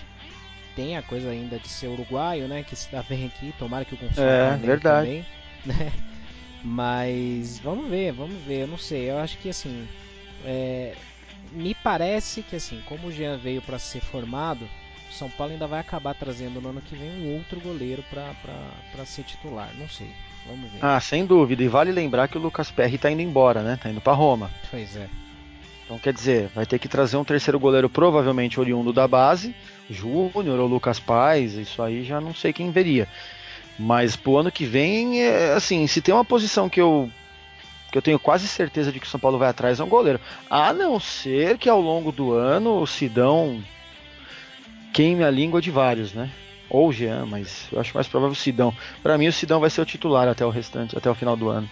Tem a coisa ainda de ser uruguaio, né? Que se dá bem aqui, tomara que o Gonçalo Carneiro também. Né? Mas vamos ver, eu não sei, eu acho que assim, me parece que assim, como o Jean veio para ser formado, o São Paulo ainda vai acabar trazendo no ano que vem um outro goleiro para ser titular, não sei, vamos ver. Ah, sem dúvida, e vale lembrar que o Lucas Perry tá indo embora, né, tá indo para Roma. Pois é. Então quer dizer, vai ter que trazer um terceiro goleiro provavelmente oriundo da base, Júnior ou Lucas Paes, isso aí já não sei quem veria. Mas pro ano que vem, assim, se tem uma posição que eu tenho quase certeza de que o São Paulo vai atrás, é um goleiro. A não ser que ao longo do ano o Sidão queime a língua de vários, né? Ou o Jean, mas eu acho mais provável o Sidão. Pra mim o Sidão vai ser o titular até o restante, até o final do ano.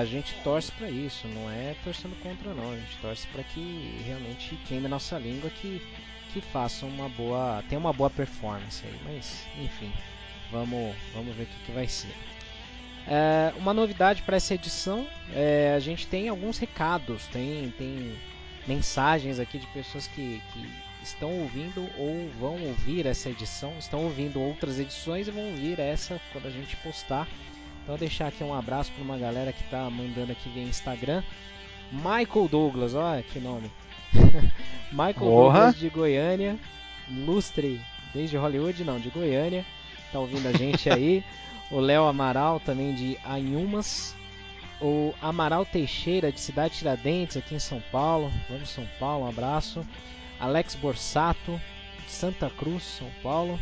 A gente torce pra isso, não é torcendo contra não. A gente torce pra que realmente queime a nossa língua, que faça tenha uma boa performance aí, mas enfim. Vamos ver o que vai ser. Uma novidade para essa edição, a gente tem alguns recados, tem mensagens aqui de pessoas que estão ouvindo ou vão ouvir essa edição, estão ouvindo outras edições e vão ouvir essa quando a gente postar. Então deixar aqui um abraço para uma galera que está mandando aqui via Instagram. Michael Douglas, olha que nome. Michael Douglas de Goiânia, Lustre desde Hollywood, não, de Goiânia, tá ouvindo a gente aí. O Léo Amaral também de Anhumas. O Amaral Teixeira de Cidade Tiradentes, aqui em São Paulo. Vamos São Paulo, um abraço. Alex Borsato de Santa Cruz, São Paulo.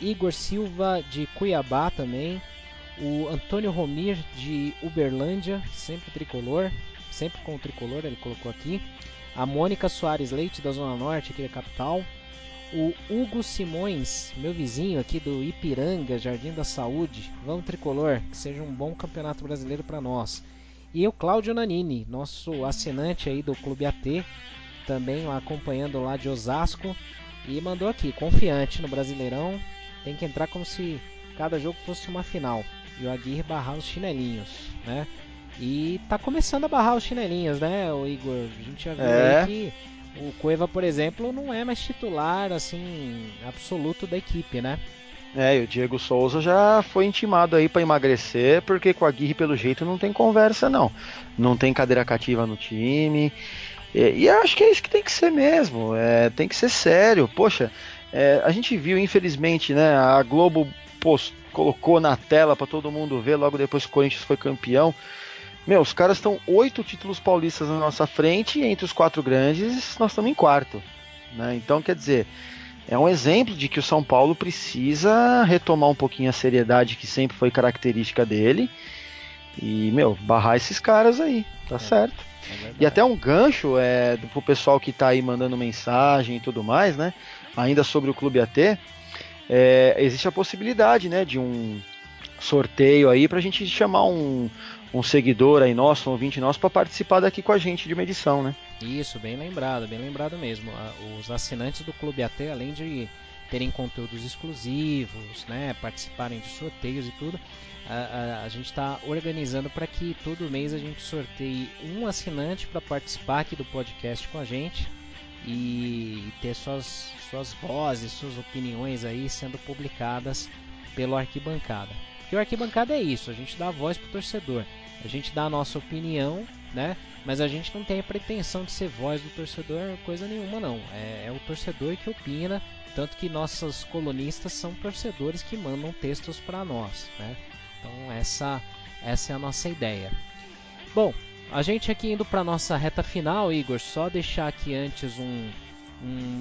Igor Silva de Cuiabá também. O Antônio Romir de Uberlândia, sempre tricolor, sempre com o tricolor, ele colocou aqui. A Mônica Soares Leite da Zona Norte, aqui da capital. O Hugo Simões, meu vizinho aqui do Ipiranga, Jardim da Saúde. Vamos tricolor, que seja um bom campeonato brasileiro para nós. E o Cláudio Nanini, nosso assinante aí do Clube AT, também acompanhando lá de Osasco. E mandou aqui, confiante no Brasileirão, tem que entrar como se cada jogo fosse uma final. E o Aguirre barrar os chinelinhos, né? E tá começando a barrar os chinelinhos, né, o Igor? A gente já viu aí que o Cueva, por exemplo, não é mais titular, assim, absoluto da equipe, né? É, e o Diego Souza já foi intimado aí pra emagrecer, porque com o Aguirre, pelo jeito, não tem conversa, não. Não tem cadeira cativa no time. E acho que é isso que tem que ser mesmo. Tem que ser sério. Poxa, a gente viu, infelizmente, né, a Globo colocou na tela para todo mundo ver logo depois que o Corinthians foi campeão. Meu, os caras estão 8 títulos paulistas na nossa frente e entre os 4 grandes nós estamos em quarto, né? Então, quer dizer, é um exemplo de que o São Paulo precisa retomar um pouquinho a seriedade que sempre foi característica dele e, meu, barrar esses caras aí, tá certo. E até um gancho pro pessoal que tá aí mandando mensagem e tudo mais, né? Ainda sobre o Clube AT, existe a possibilidade, né, de um sorteio aí pra gente chamar um seguidor aí nosso, um ouvinte nosso, para participar daqui com a gente de uma edição, né? Isso, bem lembrado mesmo. Os assinantes do Clube AT, além de terem conteúdos exclusivos, né, participarem de sorteios e tudo, a gente está organizando para que todo mês a gente sorteie um assinante para participar aqui do podcast com a gente e ter suas vozes, suas opiniões aí sendo publicadas pelo Arquibancada. Porque o Arquibancada é isso, a gente dá a voz pro torcedor, a gente dá a nossa opinião, né? Mas a gente não tem a pretensão de ser voz do torcedor, coisa nenhuma não. É o torcedor que opina, tanto que nossos colunistas são torcedores que mandam textos para nós, né? Então essa é a nossa ideia. Bom, a gente aqui indo para nossa reta final, Igor, só deixar aqui antes um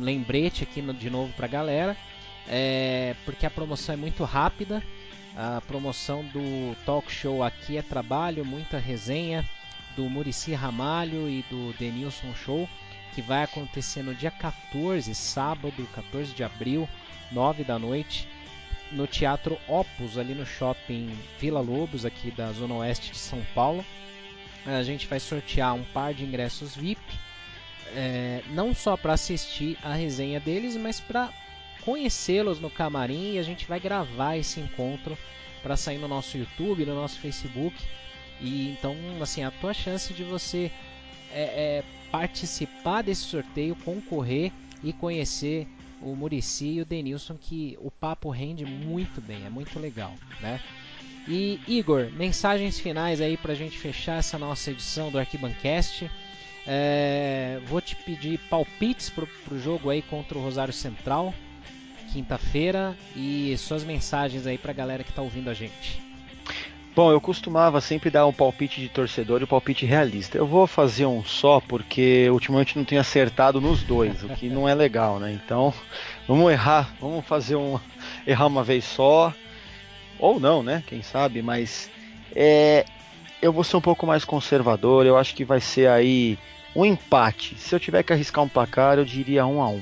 lembrete aqui de novo para a galera, porque a promoção é muito rápida. A promoção do talk show Aqui é Trabalho, muita resenha, do Muricy Ramalho e do Denilson Show, que vai acontecer no dia 14, sábado, 14 de abril, 9 da noite, no Teatro Opus, ali no shopping Vila Lobos, aqui da Zona Oeste de São Paulo. A gente vai sortear um par de ingressos VIP, não só para assistir a resenha deles, mas para conhecê-los no camarim, e a gente vai gravar esse encontro para sair no nosso YouTube, no nosso Facebook. E então, assim, a tua chance de você participar desse sorteio, concorrer e conhecer o Muricy e o Denilson, que o papo rende muito bem, é muito legal, né? E Igor, mensagens finais aí pra gente fechar essa nossa edição do Arquibancast. Vou te pedir palpites pro jogo aí contra o Rosario Central, quinta-feira, e suas mensagens aí pra galera que tá ouvindo a gente. Bom, eu costumava sempre dar um palpite de torcedor e um palpite realista. Eu vou fazer um só, porque ultimamente não tenho acertado nos dois, o que não é legal, né? Então, vamos errar, vamos fazer errar uma vez só, ou não, né? Quem sabe, mas eu vou ser um pouco mais conservador, eu acho que vai ser aí um empate. Se eu tiver que arriscar um placar, eu diria 1-1. 1-1.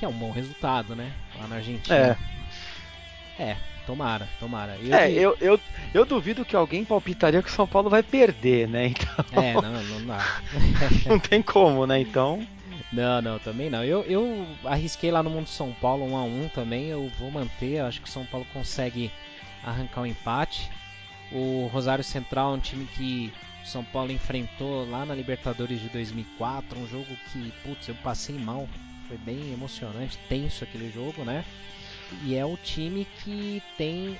Que é um bom resultado, né? Lá na Argentina. Tomara. Eu duvido que alguém palpitaria que o São Paulo vai perder, né? Então... Não. Não tem como, né? Então... Não, também não. Eu arrisquei lá no Mundo São Paulo 1-1 também. Eu vou manter. Eu acho que o São Paulo consegue arrancar um empate. O Rosario Central é um time que o São Paulo enfrentou lá na Libertadores de 2004. Um jogo que, eu passei mal. Foi bem emocionante, tenso aquele jogo, né? E é o time que tem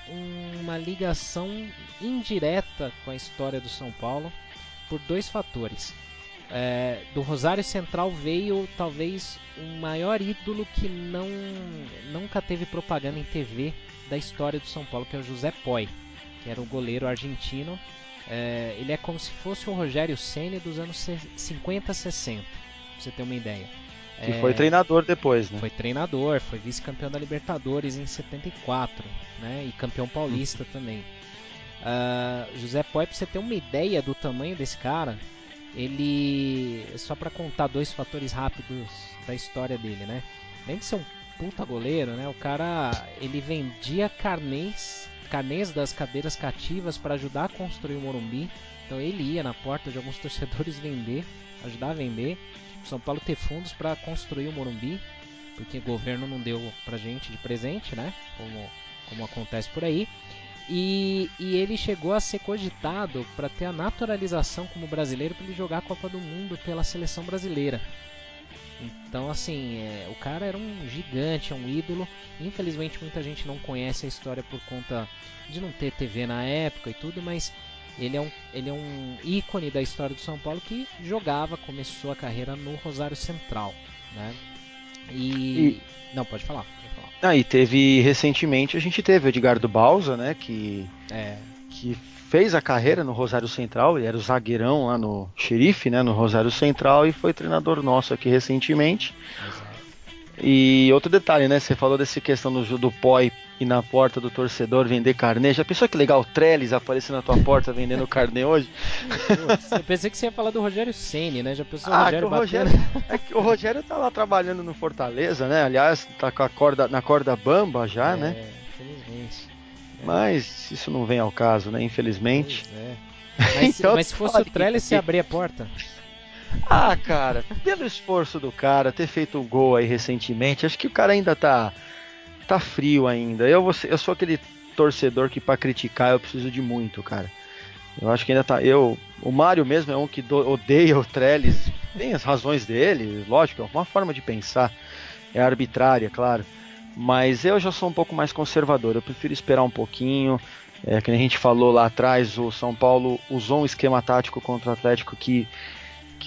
uma ligação indireta com a história do São Paulo por 2 fatores. do Rosario Central veio talvez o maior ídolo que nunca teve propaganda em TV da história do São Paulo, que é o José Poi, que era um goleiro argentino. Ele é como se fosse o Rogério Ceni dos anos 50, 60, pra você ter uma ideia. Que foi treinador depois, né? Foi treinador, foi vice-campeão da Libertadores em 74, né? E campeão paulista também. José Poi, pra você ter uma ideia do tamanho desse cara, ele... Só pra contar dois fatores rápidos da história dele, né? Além de ser um puta goleiro, né? O cara, ele vendia carnês das cadeiras cativas para ajudar a construir o Morumbi. Então ele ia na porta de alguns torcedores vender, ajudar a vender. São Paulo ter fundos para construir o Morumbi, porque o governo não deu pra gente de presente, né? Como acontece por aí. E ele chegou a ser cogitado para ter a naturalização como brasileiro para ele jogar a Copa do Mundo pela seleção brasileira. Então, assim, o cara era um gigante, um ídolo. Infelizmente, muita gente não conhece a história por conta de não ter TV na época e tudo, mas ele é um ícone da história do São Paulo que começou a carreira no Rosario Central, né? Não, pode falar. E teve, recentemente, a gente teve o Edgardo Balsa, né? Que fez a carreira no Rosario Central, ele era o zagueirão lá no Xerife, né, no Rosario Central, e foi treinador nosso aqui recentemente. E outro detalhe, né, você falou dessa questão do Poi ir na porta do torcedor vender carnê. Já pensou que legal o Tréllez aparecendo na tua porta vendendo carnê hoje? Eu pensei que você ia falar do Rogério Ceni, né? Já pensou o Rogério tá lá trabalhando no Fortaleza, né? Aliás, tá com na corda bamba já, né? Infelizmente. Mas isso não vem ao caso, né? Infelizmente. Mas, então, mas se fosse o Tréllez, você abria a porta. Cara, pelo esforço do cara, ter feito o gol aí recentemente, acho que o cara ainda tá frio ainda. Eu sou aquele torcedor que, pra criticar, eu preciso de muito, cara. Eu acho que ainda tá... O Mário mesmo é um que odeia o Tréllez. Tem as razões dele, lógico, é uma forma de pensar. É arbitrária, claro. Mas eu já sou um pouco mais conservador, eu prefiro esperar um pouquinho. Que a gente falou lá atrás, o São Paulo usou um esquema tático contra o Atlético que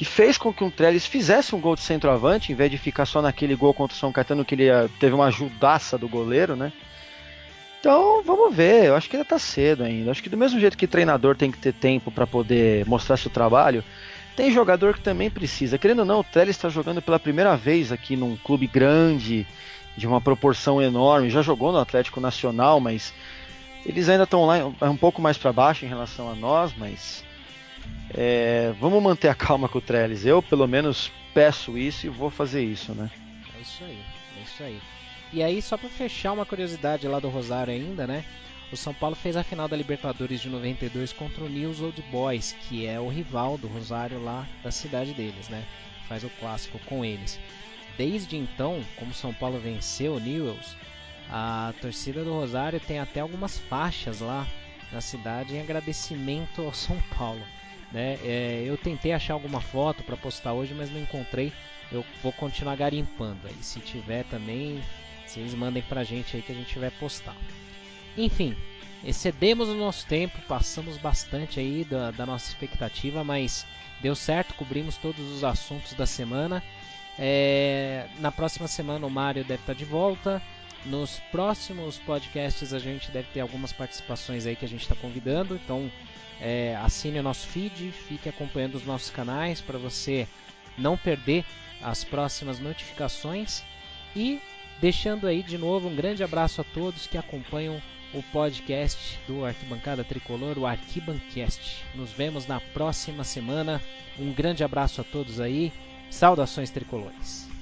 fez com que o Tréllez fizesse um gol de centroavante, em vez de ficar só naquele gol contra o São Caetano, que ele teve uma ajudaça do goleiro, né? Então vamos ver, eu acho que ainda tá cedo ainda. Acho que do mesmo jeito que treinador tem que ter tempo para poder mostrar seu trabalho, tem jogador que também precisa. Querendo ou não, o Tréllez está jogando pela primeira vez aqui num clube grande, de uma proporção enorme, já jogou no Atlético Nacional, mas eles ainda estão lá um pouco mais para baixo em relação a nós, mas vamos manter a calma com o Tréllez. Eu, pelo menos, peço isso e vou fazer isso, né? É isso aí. E aí, só para fechar uma curiosidade lá do Rosario ainda, né? O São Paulo fez a final da Libertadores de 92 contra o News Old Boys, que é o rival do Rosario lá da cidade deles, né? Faz o clássico com eles. Desde então, como São Paulo venceu o Newell's, a torcida do Rosario tem até algumas faixas lá na cidade em agradecimento ao São Paulo, né? Eu tentei achar alguma foto para postar hoje, mas não encontrei. Eu vou continuar garimpando aí. Se tiver também, vocês mandem pra gente aí que a gente vai postar. Enfim, excedemos o nosso tempo, passamos bastante aí da nossa expectativa, mas deu certo, cobrimos todos os assuntos da semana. Na próxima semana o Mário deve estar de volta. Nos próximos podcasts a gente deve ter algumas participações aí que a gente está convidando. Então assine o nosso feed, fique acompanhando os nossos canais para você não perder as próximas notificações. E deixando aí de novo um grande abraço a todos que acompanham o podcast do Arquibancada Tricolor, o Arquibancast. Nos vemos na próxima semana. Um grande abraço a todos aí. Saudações tricolores.